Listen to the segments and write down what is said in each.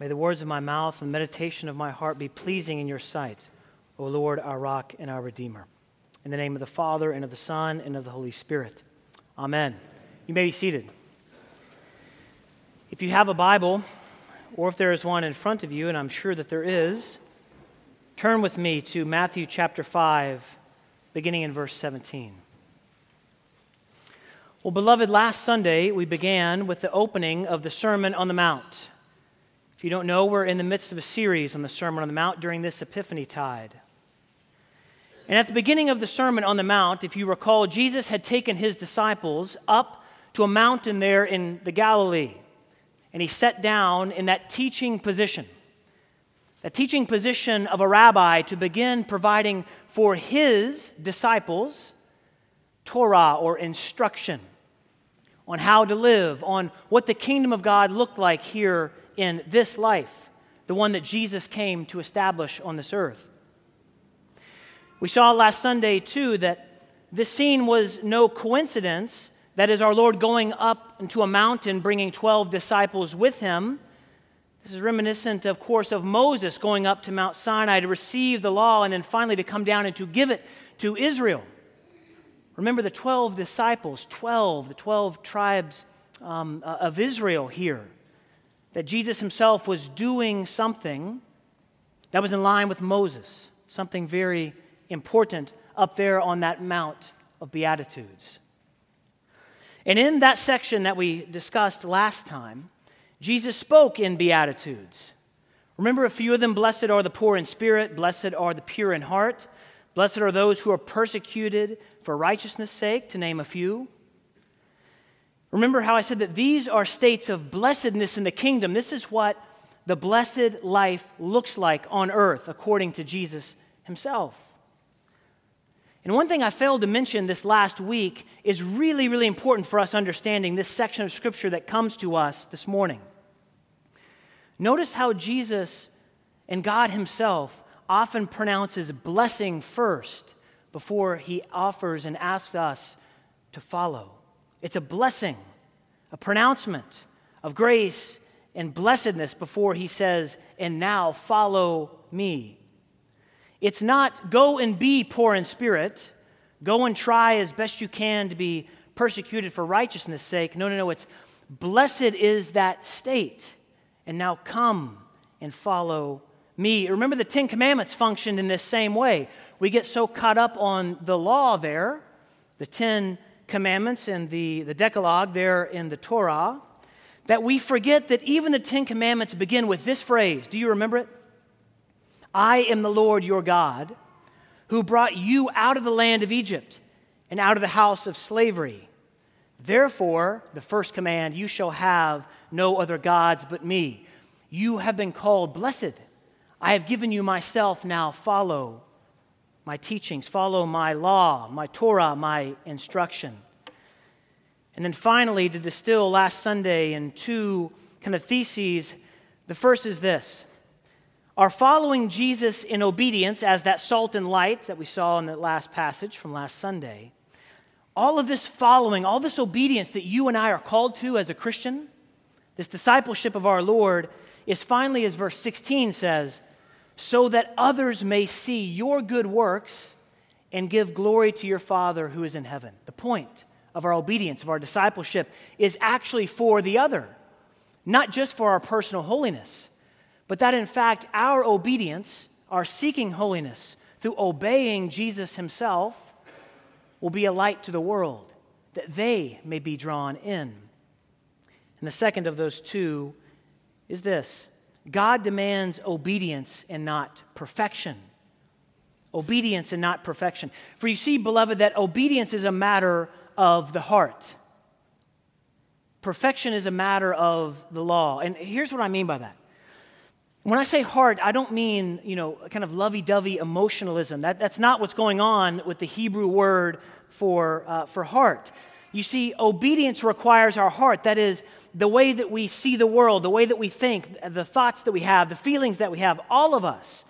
May the words of my mouth and the meditation of my heart be pleasing in your sight, O Lord, our rock and our redeemer. In the name of the Father, and of the Son, and of the Holy Spirit. Amen. You may be seated. If you have a Bible, or if there is one in front of you, and I'm sure that there is, turn with me to Matthew chapter 5, beginning in verse 17. Well, beloved, last Sunday we began with the opening of the Sermon on the Mount. If you don't know, we're in the midst of a series on the Sermon on the Mount during this Epiphany tide. And at the beginning of the Sermon on the Mount, if you recall, Jesus had taken his disciples up to a mountain there in the Galilee, and he sat down in that teaching position. A teaching position of a rabbi to begin providing for his disciples Torah or instruction on how to live, on what the kingdom of God looked like here in this life, the one that Jesus came to establish on this earth. We saw last Sunday, too, that this scene was no coincidence. That is, our Lord going up into a mountain, bringing 12 disciples with him. This is reminiscent, of course, of Moses going up to Mount Sinai to receive the law and then finally to come down and to give it to Israel. Remember the 12 disciples, the 12 tribes of Israel here, that Jesus himself was doing something that was in line with Moses, something very important up there on that Mount of Beatitudes. And in that section that we discussed last time, Jesus spoke in Beatitudes. Remember a few of them: blessed are the poor in spirit, blessed are the pure in heart, blessed are those who are persecuted for righteousness' sake, to name a few. Remember how I said that these are states of blessedness in the kingdom. This is what the blessed life looks like on earth, according to Jesus himself. And one thing I failed to mention this last week is really, really important for us understanding this section of Scripture that comes to us this morning. Notice how Jesus and God himself often pronounces blessing first before he offers and asks us to follow. It's a blessing, a pronouncement of grace and blessedness before he says, and now follow me. It's not go and be poor in spirit, go and try as best you can to be persecuted for righteousness' sake. No, it's blessed is that state, and now come and follow me. Remember the Ten Commandments functioned in this same way. We get so caught up on the law there, the Ten Commandments and the Decalogue there in the Torah, that we forget that even the Ten Commandments begin with this phrase. Do you remember it? I am the Lord your God, who brought you out of the land of Egypt and out of the house of slavery. Therefore, the first command, you shall have no other gods but me. You have been called blessed. I have given you myself. Now follow my teachings, follow my law, my Torah, my instruction. And then finally, to distill last Sunday in two kind of theses, the first is this. Are following Jesus in obedience as that salt and light that we saw in that last passage from last Sunday, all of this following, all this obedience that you and I are called to as a Christian, this discipleship of our Lord, is finally, as verse 16 says, so that others may see your good works and give glory to your Father who is in heaven. The point of our obedience, of our discipleship, is actually for the other, not just for our personal holiness, but that in fact our obedience, our seeking holiness through obeying Jesus himself, will be a light to the world, that they may be drawn in. And the second of those two is this. God demands obedience and not perfection. Obedience and not perfection. For you see, beloved, that obedience is a matter of the heart. Perfection is a matter of the law. And here's what I mean by that. When I say heart, I don't mean, kind of lovey-dovey emotionalism. That's not what's going on with the Hebrew word for heart. You see, obedience requires our heart. That is, the way that we see the world, the way that we think, the thoughts that we have, the feelings that we have, all of us.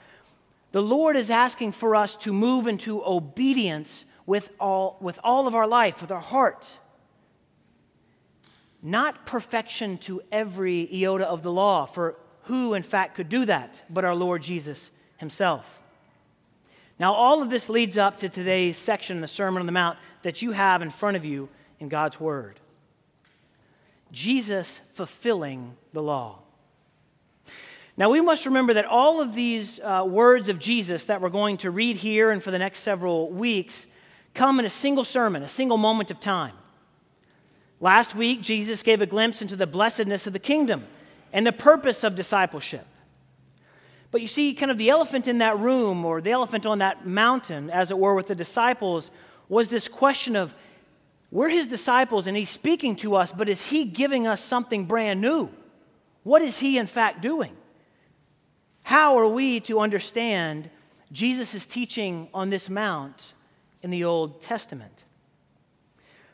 The Lord is asking for us to move into obedience with all of our life, with our heart. Not perfection to every iota of the law, for who in fact could do that but our Lord Jesus himself? Now, all of this leads up to today's section of the Sermon on the Mount that you have in front of you in God's Word. Jesus fulfilling the law. Now, we must remember that all of these words of Jesus that we're going to read here and for the next several weeks come in a single sermon, a single moment of time. Last week, Jesus gave a glimpse into the blessedness of the kingdom and the purpose of discipleship. But you see, kind of the elephant in that room, or the elephant on that mountain, as it were, with the disciples, was this question of, we're his disciples and he's speaking to us, but is he giving us something brand new? What is he in fact doing? How are we to understand Jesus' teaching on this mount in the Old Testament?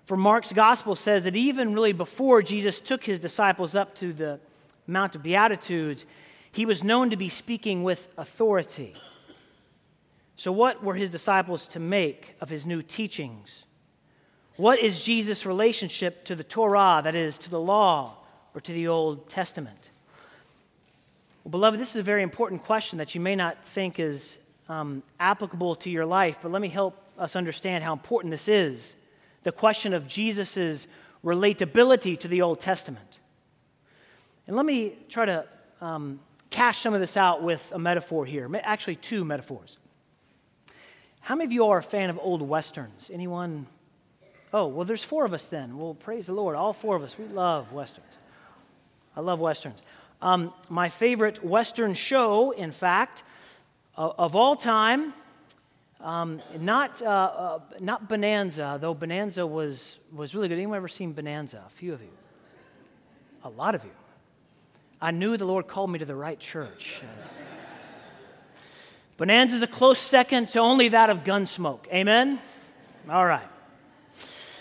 For Mark's gospel says that even really before Jesus took his disciples up to the Mount of Beatitudes, he was known to be speaking with authority. So what were his disciples to make of his new teachings? What is Jesus' relationship to the Torah, that is, to the law, or to the Old Testament? Well, beloved, this is a very important question that you may not think is applicable to your life, but let me help us understand how important this is, the question of Jesus' relatability to the Old Testament. And let me try to cash some of this out with a metaphor here. Actually, two metaphors. How many of you are a fan of old Westerns? Anyone? Oh, well, there's four of us then. Well, praise the Lord. All four of us. We love Westerns. I love Westerns. My favorite Western show, in fact, of all time, not Bonanza, though Bonanza was really good. Anyone ever seen Bonanza? A few of you. A lot of you. I knew the Lord called me to the right church. Bonanza is a close second to only that of Gunsmoke. Amen? All right.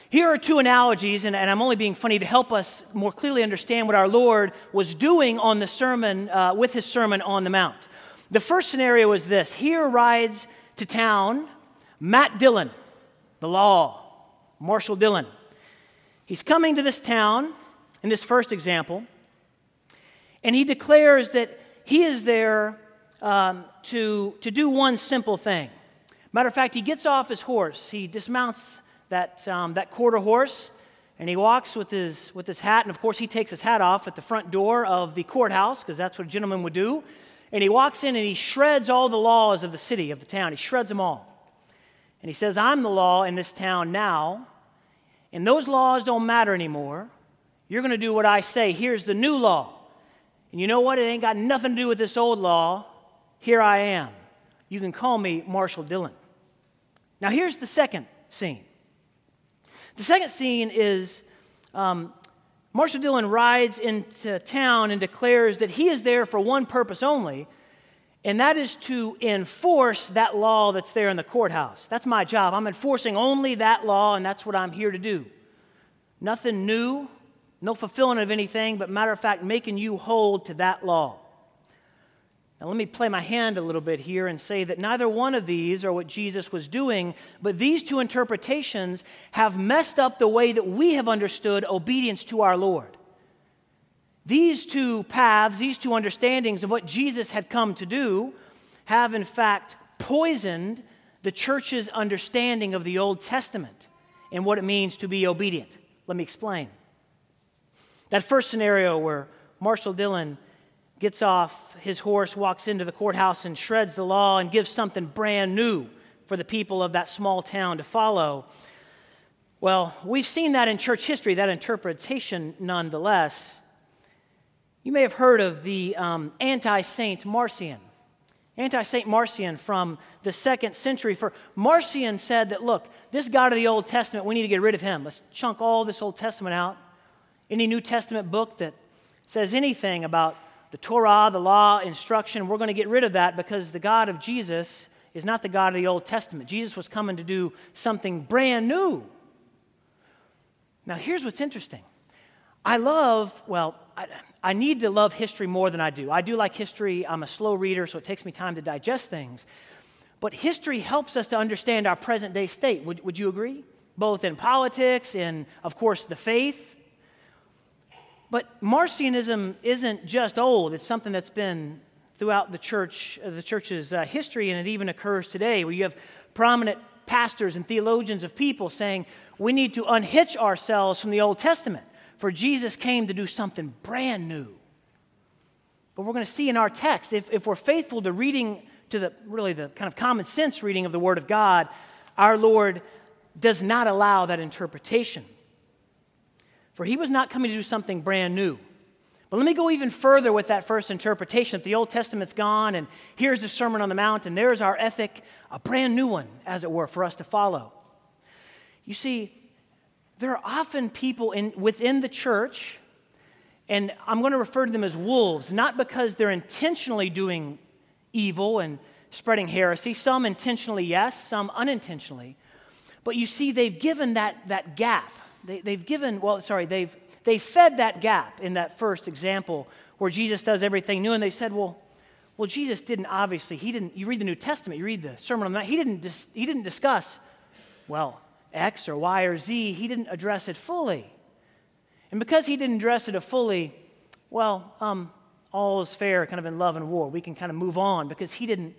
Here are two analogies, and I'm only being funny to help us more clearly understand what our Lord was doing on the sermon, with his Sermon on the Mount. The first scenario is this. Here rides to town Matt Dillon, the law, Marshall Dillon. He's coming to this town in this first example, and he declares that he is there to do one simple thing. Matter of fact, he gets off his horse. He dismounts that quarter horse, and he walks with his hat, and of course he takes his hat off at the front door of the courthouse, because that's what a gentleman would do, and he walks in and he shreds all the laws of the city, of the town. He shreds them all, and he says, I'm the law in this town now, and those laws don't matter anymore. You're going to do what I say. Here's the new law, and you know what? It ain't got nothing to do with this old law. Here I am. You can call me Marshall Dillon. Now here's the second scene. The second scene is Marshall Dillon rides into town and declares that he is there for one purpose only, and that is to enforce that law that's there in the courthouse. That's my job. I'm enforcing only that law, and that's what I'm here to do. Nothing new, no fulfilling of anything, but matter of fact, making you hold to that law. Now, let me play my hand a little bit here and say that neither one of these are what Jesus was doing, but these two interpretations have messed up the way that we have understood obedience to our Lord. These two paths, these two understandings of what Jesus had come to do have in fact poisoned the church's understanding of the Old Testament and what it means to be obedient. Let me explain. That first scenario where Marshall Dillon gets off his horse, walks into the courthouse and shreds the law and gives something brand new for the people of that small town to follow. Well, we've seen that in church history, that interpretation nonetheless. You may have heard of the anti-Saint Marcion. Anti-Saint Marcion from the 2nd century. For Marcion said that, look, this God of the Old Testament, we need to get rid of him. Let's chunk all this Old Testament out. Any New Testament book that says anything about the Torah, the law, instruction, we're going to get rid of that because the God of Jesus is not the God of the Old Testament. Jesus was coming to do something brand new. Now, here's what's interesting. I need to love history more than I do. I do like history. I'm a slow reader, so it takes me time to digest things. But history helps us to understand our present-day state. Would you agree? Both in politics and, of course, the faith. But Marcionism isn't just old. It's something that's been throughout the church's history, and it even occurs today, where you have prominent pastors and theologians of people saying, we need to unhitch ourselves from the Old Testament, for Jesus came to do something brand new. But we're going to see in our text, if we're faithful to reading, to the really the kind of common sense reading of the Word of God, our Lord does not allow that interpretation. For he was not coming to do something brand new. But let me go even further with that first interpretation. If the Old Testament's gone, and here's the Sermon on the Mount, and there's our ethic, a brand new one, as it were, for us to follow. You see, there are often people within the church, and I'm going to refer to them as wolves, not because they're intentionally doing evil and spreading heresy, some intentionally, yes, some unintentionally. But you see, they've given that gap. They fed that gap in that first example where Jesus does everything new, and they said, well, Jesus didn't obviously, you read the New Testament, you read the Sermon on the Mount, he didn't discuss, well, X or Y or Z, he didn't address it fully. And because he didn't address it fully, well, all is fair, kind of in love and war. We can kind of move on because he didn't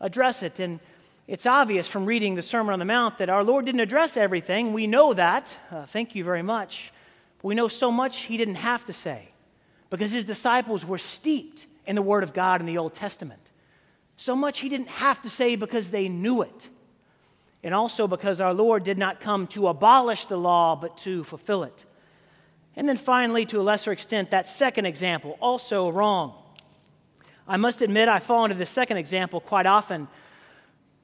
address it. And it's obvious from reading the Sermon on the Mount that our Lord didn't address everything. We know that. Thank you very much. But we know so much he didn't have to say because his disciples were steeped in the Word of God in the Old Testament. So much he didn't have to say because they knew it. And also because our Lord did not come to abolish the law but to fulfill it. And then finally, to a lesser extent, that second example, also wrong. I must admit I fall into the second example quite often.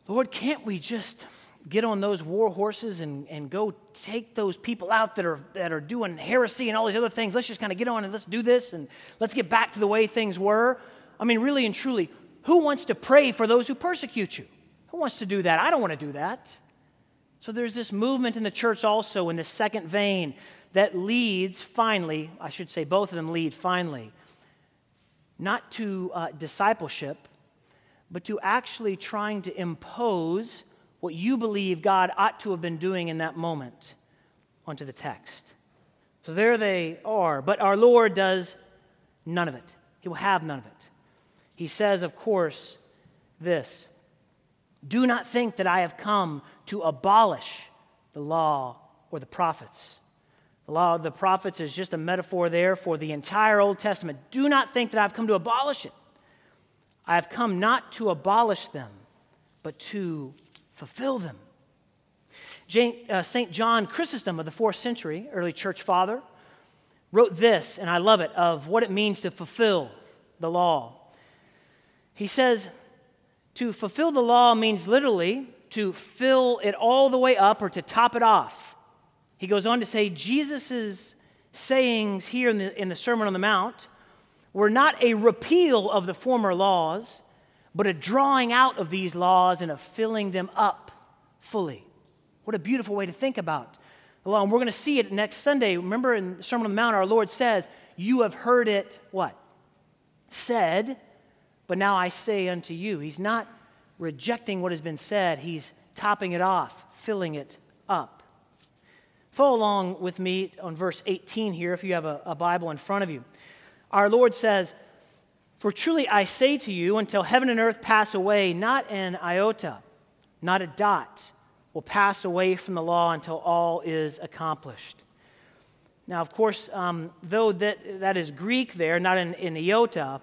Lord, can't we just get on those war horses and go take those people out that are doing heresy and all these other things? Let's just kind of get on and let's do this and let's get back to the way things were. I mean, really and truly, who wants to pray for those who persecute you? Who wants to do that? I don't want to do that. So there's this movement in the church also in the second vein that leads finally, I should say both of them lead finally, not to discipleship, but to actually trying to impose what you believe God ought to have been doing in that moment onto the text. So there they are, but our Lord does none of it. He will have none of it. He says, of course, this, do not think that I have come to abolish the law or the prophets. The law of the prophets is just a metaphor there for the entire Old Testament. Do not think that I've come to abolish it. I have come not to abolish them, but to fulfill them. St. John Chrysostom of the 4th century, early church father, wrote this, and I love it, of what it means to fulfill the law. He says, to fulfill the law means literally to fill it all the way up or to top it off. He goes on to say, Jesus' sayings here in the Sermon on the Mount were not a repeal of the former laws, but a drawing out of these laws and a filling them up fully. What a beautiful way to think about the law. And we're going to see it next Sunday. Remember in the Sermon on the Mount, our Lord says, you have heard it, what? Said, but now I say unto you. He's not rejecting what has been said. He's topping it off, filling it up. Follow along with me on verse 18 here if you have a Bible in front of you. Our Lord says, for truly I say to you, until heaven and earth pass away, not an iota, not a dot will pass away from the law until all is accomplished. Now, of course, though that is Greek there, not in iota,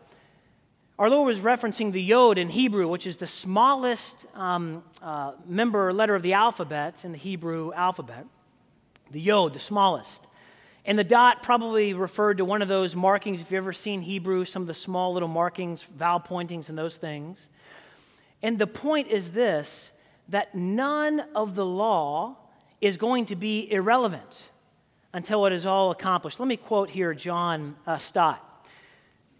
our Lord was referencing the yod in Hebrew, which is the smallest member or letter of the alphabet in the Hebrew alphabet. The yod, the smallest. And the dot probably referred to one of those markings, if you've ever seen Hebrew, some of the small little markings, vowel pointings and those things. And the point is this, that none of the law is going to be irrelevant until it is all accomplished. Let me quote here John Stott,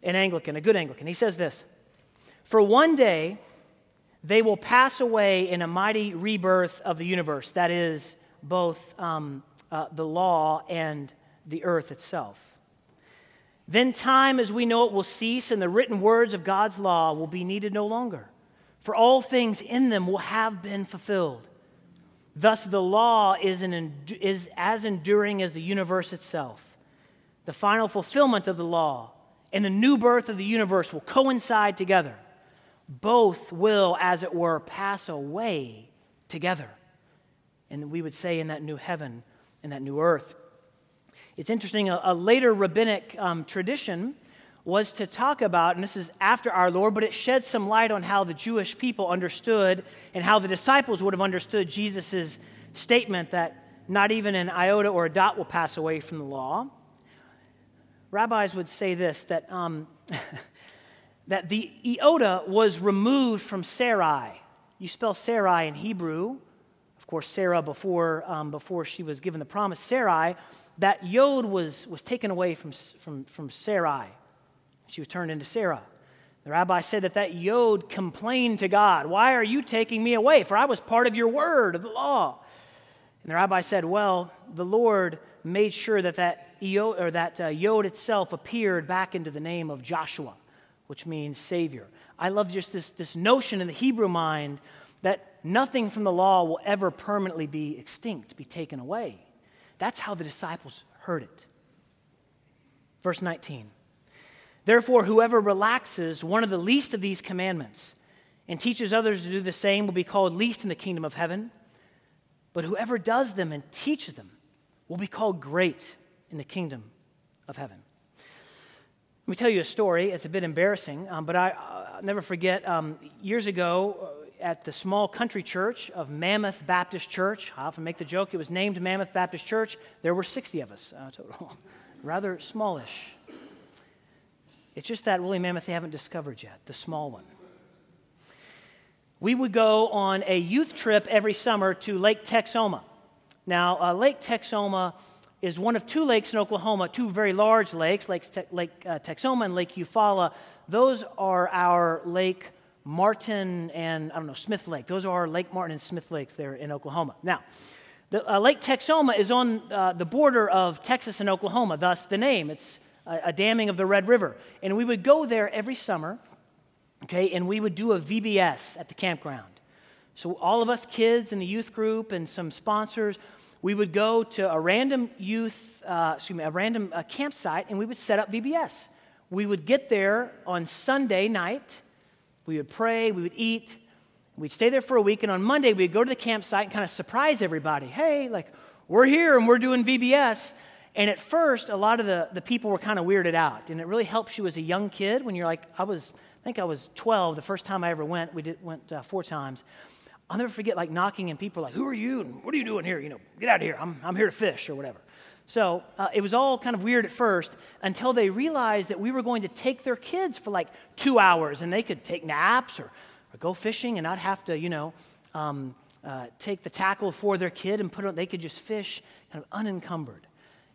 an Anglican, a good Anglican. He says this, for one day they will pass away in a mighty rebirth of the universe, that is both the law and the earth itself. Then time as we know it will cease, and the written words of God's law will be needed no longer, for all things in them will have been fulfilled. Thus the law is as enduring as the universe itself. the final fulfillment of the law and the new birth of the universe will coincide together. Both will, as it were, pass away together. And we would say in that new heaven, in that new earth. It's interesting, a later rabbinic tradition was to talk about, and this is after our Lord, but it sheds some light on how the Jewish people understood and how the disciples would have understood Jesus' statement that not even an iota or a dot will pass away from the law. Rabbis would say this, that that the iota was removed from Sarai. You spell Sarai in Hebrew. Of course, Sarah before she was given the promise. Sarai, that yod was taken away from Sarai. She was turned into Sarah. The rabbi said that yod complained to God, "Why are you taking me away? For I was part of your word, of the law." And the rabbi said, "Well, the Lord made sure that yod itself appeared back into the name of Joshua, which means Savior." I love just this notion in the Hebrew mind that nothing from the law will ever permanently be extinct, be taken away. That's how the disciples heard it. Verse 19. "Therefore, whoever relaxes one of the least of these commandments and teaches others to do the same will be called least in the kingdom of heaven. But whoever does them and teaches them will be called great in the kingdom of heaven." Let me tell you a story. It's a bit embarrassing, but I'll never forget. Years ago, at the small country church of Mammoth Baptist Church, I often make the joke it was named Mammoth Baptist Church. There were 60 of us total, rather smallish. It's just that woolly mammoth they haven't discovered yet, the small one. We would go on a youth trip every summer to Lake Texoma. Now, Lake Texoma is one of two lakes in Oklahoma, two very large lakes, Lake Texoma and Lake Eufaula. Those are our Lake Martin and, Smith Lake. Those are Lake Martin and Smith Lakes there in Oklahoma. Now, the Lake Texoma is on the border of Texas and Oklahoma, thus the name. It's a damming of the Red River. And we would go there every summer, okay, and we would do a VBS at the campground. So all of us kids in the youth group and some sponsors, we would go to a random campsite, and we would set up VBS. We would get there on Sunday night. We would pray, we would eat, we'd stay there for a week, and on Monday we'd go to the campsite and kind of surprise everybody. "Hey, we're here and we're doing VBS." And at first, a lot of the people were kind of weirded out, and it really helps you as a young kid when you're like, I think I was 12 the first time I ever went. We went 4 times. I'll never forget knocking, and people were like, "Who are you? And what are you doing here? Get out of here. I'm here to fish," or whatever. So it was all kind of weird at first until they realized that we were going to take their kids for 2 hours and they could take naps or go fishing and not have to, take the tackle for their kid and put it on. They could just fish kind of unencumbered.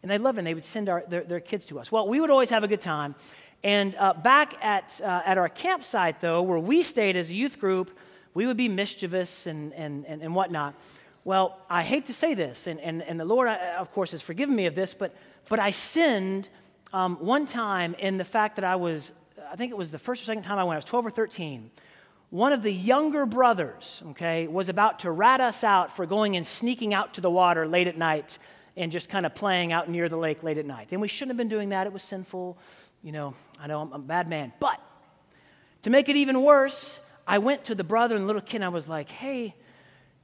And they loved it, and they would send their kids to us. Well, we would always have a good time. And back at our campsite, though, where we stayed as a youth group, we would be mischievous and whatnot. Well, I hate to say this, and the Lord, of course, has forgiven me of this, but I sinned one time in the fact that I think it was the first or second time I went, I was 12 or 13. One of the younger brothers, okay, was about to rat us out for going and sneaking out to the water late at night and just kind of playing out near the lake late at night. And we shouldn't have been doing that. It was sinful. I know I'm a bad man. But to make it even worse, I went to the brother and the little kid, and I was like, "Hey,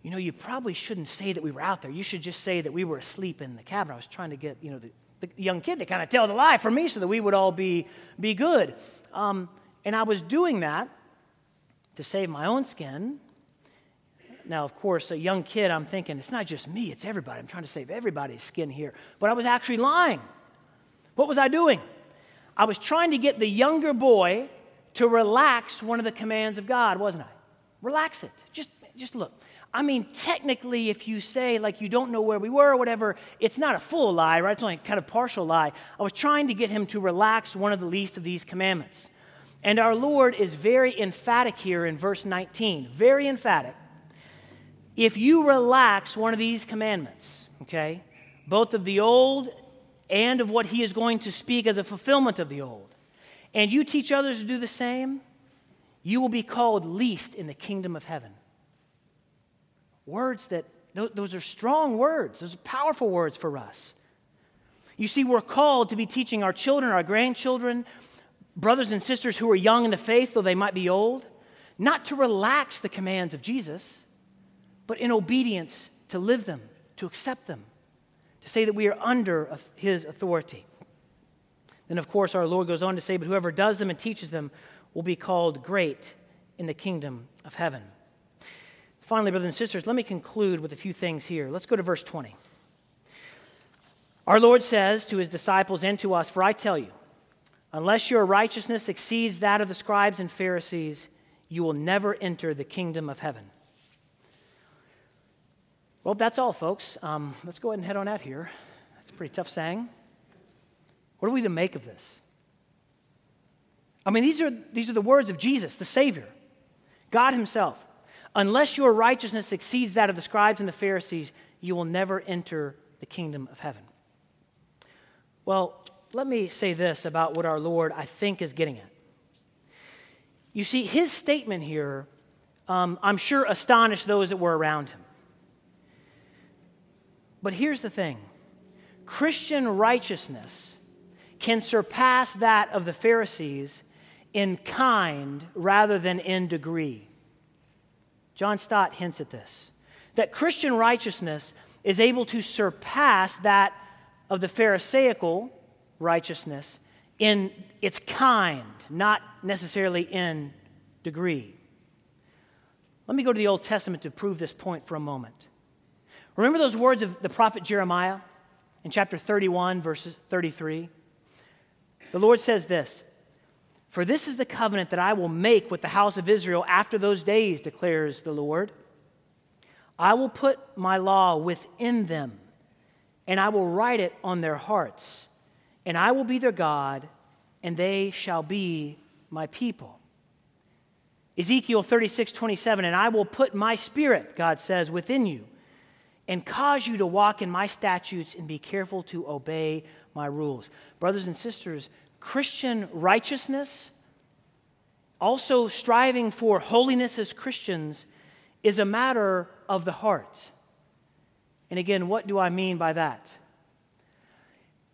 you probably shouldn't say that we were out there. You should just say that we were asleep in the cabin." I was trying to get, the young kid to kind of tell the lie for me so that we would all be good. And I was doing that to save my own skin. Now, of course, a young kid, I'm thinking, it's not just me, it's everybody. I'm trying to save everybody's skin here. But I was actually lying. What was I doing? I was trying to get the younger boy to relax one of the commands of God, wasn't I? Relax it. Just look. Technically, if you say, you don't know where we were or whatever, it's not a full lie, right? It's only kind of partial lie. I was trying to get him to relax one of the least of these commandments. And our Lord is very emphatic here in verse 19, very emphatic. If you relax one of these commandments, okay, both of the old and of what he is going to speak as a fulfillment of the old, and you teach others to do the same, you will be called least in the kingdom of heaven. Words those are strong words. Those are powerful words for us. You see, we're called to be teaching our children, our grandchildren, brothers and sisters who are young in the faith, though they might be old, not to relax the commands of Jesus, but in obedience to live them, to accept them, to say that we are under his authority. Then, of course, our Lord goes on to say, but whoever does them and teaches them will be called great in the kingdom of heaven. Finally, brothers and sisters, let me conclude with a few things here. Let's go to verse 20. Our Lord says to his disciples and to us, for I tell you, unless your righteousness exceeds that of the scribes and Pharisees, you will never enter the kingdom of heaven. Well, that's all, folks. Let's go ahead and head on out here. That's a pretty tough saying. What are we to make of this? I mean, these are the words of Jesus, the Savior, God himself. Unless your righteousness exceeds that of the scribes and the Pharisees, you will never enter the kingdom of heaven. Well, let me say this about what our Lord, I think, is getting at. You see, his statement here, I'm sure, astonished those that were around him. But here's the thing. Christian righteousness can surpass that of the Pharisees in kind rather than in degree. John Stott hints at this, that Christian righteousness is able to surpass that of the Pharisaical righteousness in its kind, not necessarily in degree. Let me go to the Old Testament to prove this point for a moment. Remember those words of the prophet Jeremiah in chapter 31, verse 33? The Lord says this, for this is the covenant that I will make with the house of Israel after those days, declares the Lord. I will put my law within them, and I will write it on their hearts, and I will be their God, and they shall be my people. Ezekiel 36:27, and I will put my spirit, God says, within you, and cause you to walk in my statutes and be careful to obey my rules. Brothers and sisters, Christian righteousness, also striving for holiness as Christians, is a matter of the heart. And again, what do I mean by that?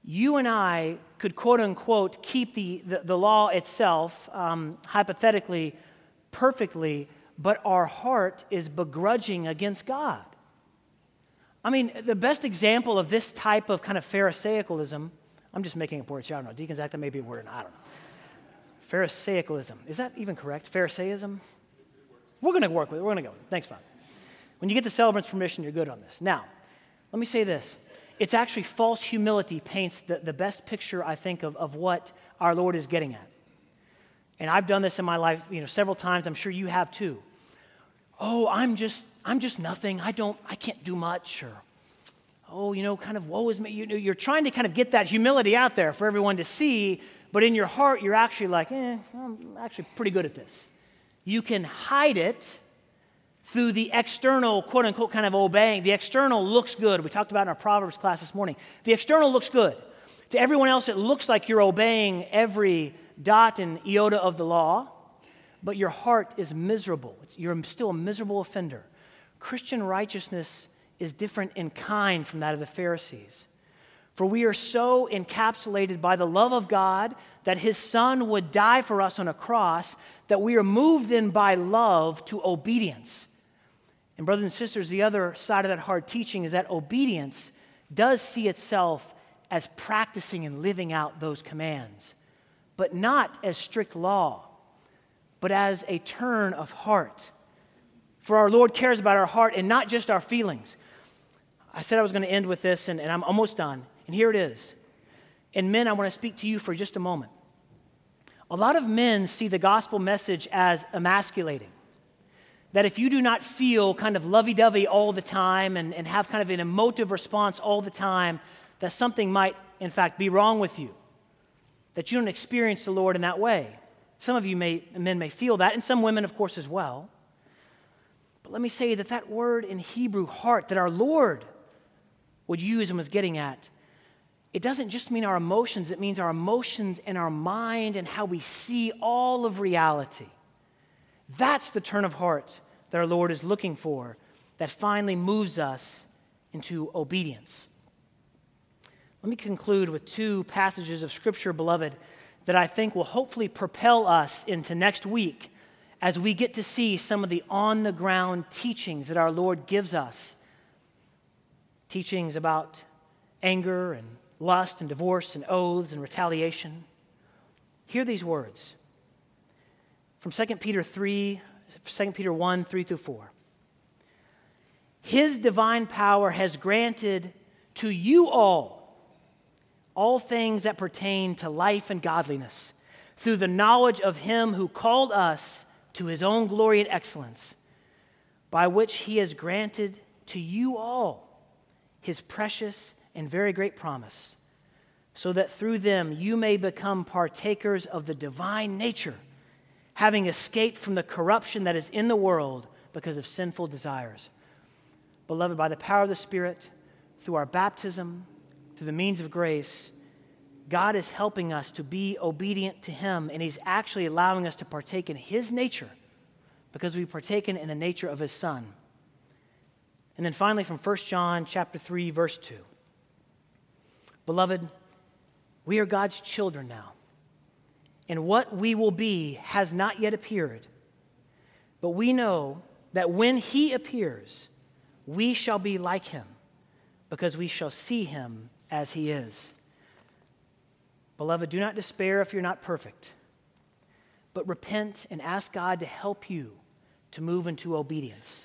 You and I could, quote unquote, keep the law itself, hypothetically, perfectly, but our heart is begrudging against God. I mean, the best example of this type of kind of Pharisaicalism, I'm just making up words here, I don't know, Deacon's Act, that may be a word, I don't know. Pharisaicalism, is that even correct? Pharisaism? We're going to go with it. Thanks, Bob. When you get the celebrant's permission, you're good on this. Now, let me say this. It's actually false humility paints the best picture, I think, of what our Lord is getting at. And I've done this in my life, several times. I'm sure you have too. Oh, I'm just nothing. I can't do much. Or, oh, kind of woe is me. You're trying to kind of get that humility out there for everyone to see, but in your heart, you're actually like, I'm actually pretty good at this. You can hide it through the external, quote unquote, kind of obeying. The external looks good. We talked about in our Proverbs class this morning. The external looks good. To everyone else, it looks like you're obeying every dot and iota of the law, but your heart is miserable. You're still a miserable offender. Christian righteousness is different in kind from that of the Pharisees. For we are so encapsulated by the love of God that his Son would die for us on a cross that we are moved then by love to obedience. And brothers and sisters, the other side of that hard teaching is that obedience does see itself as practicing and living out those commands, but not as strict law, but as a turn of heart. For our Lord cares about our heart and not just our feelings. I said I was going to end with this, and I'm almost done, and here it is. And men, I want to speak to you for just a moment. A lot of men see the gospel message as emasculating. That if you do not feel kind of lovey-dovey all the time and have kind of an emotive response all the time, that something might, in fact, be wrong with you. That you don't experience the Lord in that way. Some of you men may feel that, and some women, of course, as well. But let me say that word in Hebrew, heart, that our Lord would use and was getting at, it doesn't just mean our emotions, it means our emotions and our mind and how we see all of reality. That's the turn of heart that our Lord is looking for that finally moves us into obedience. Let me conclude with two passages of Scripture, beloved, that I think will hopefully propel us into next week as we get to see some of the on-the-ground teachings that our Lord gives us. Teachings about anger and lust and divorce and oaths and retaliation. Hear these words from 2 Peter 1, 3 through 4. His divine power has granted to you all things that pertain to life and godliness, through the knowledge of him who called us to his own glory and excellence, by which he has granted to you all his precious and very great promise, so that through them you may become partakers of the divine nature, having escaped from the corruption that is in the world because of sinful desires. Beloved, by the power of the Spirit, through our baptism, through the means of grace, God is helping us to be obedient to him, and he's actually allowing us to partake in his nature because we've partaken in the nature of his Son. And then finally from 1 John chapter 3, verse 2. Beloved, we are God's children now, and what we will be has not yet appeared. But we know that when he appears, we shall be like him, because we shall see him as he is. Beloved, do not despair if you're not perfect, but repent and ask God to help you to move into obedience.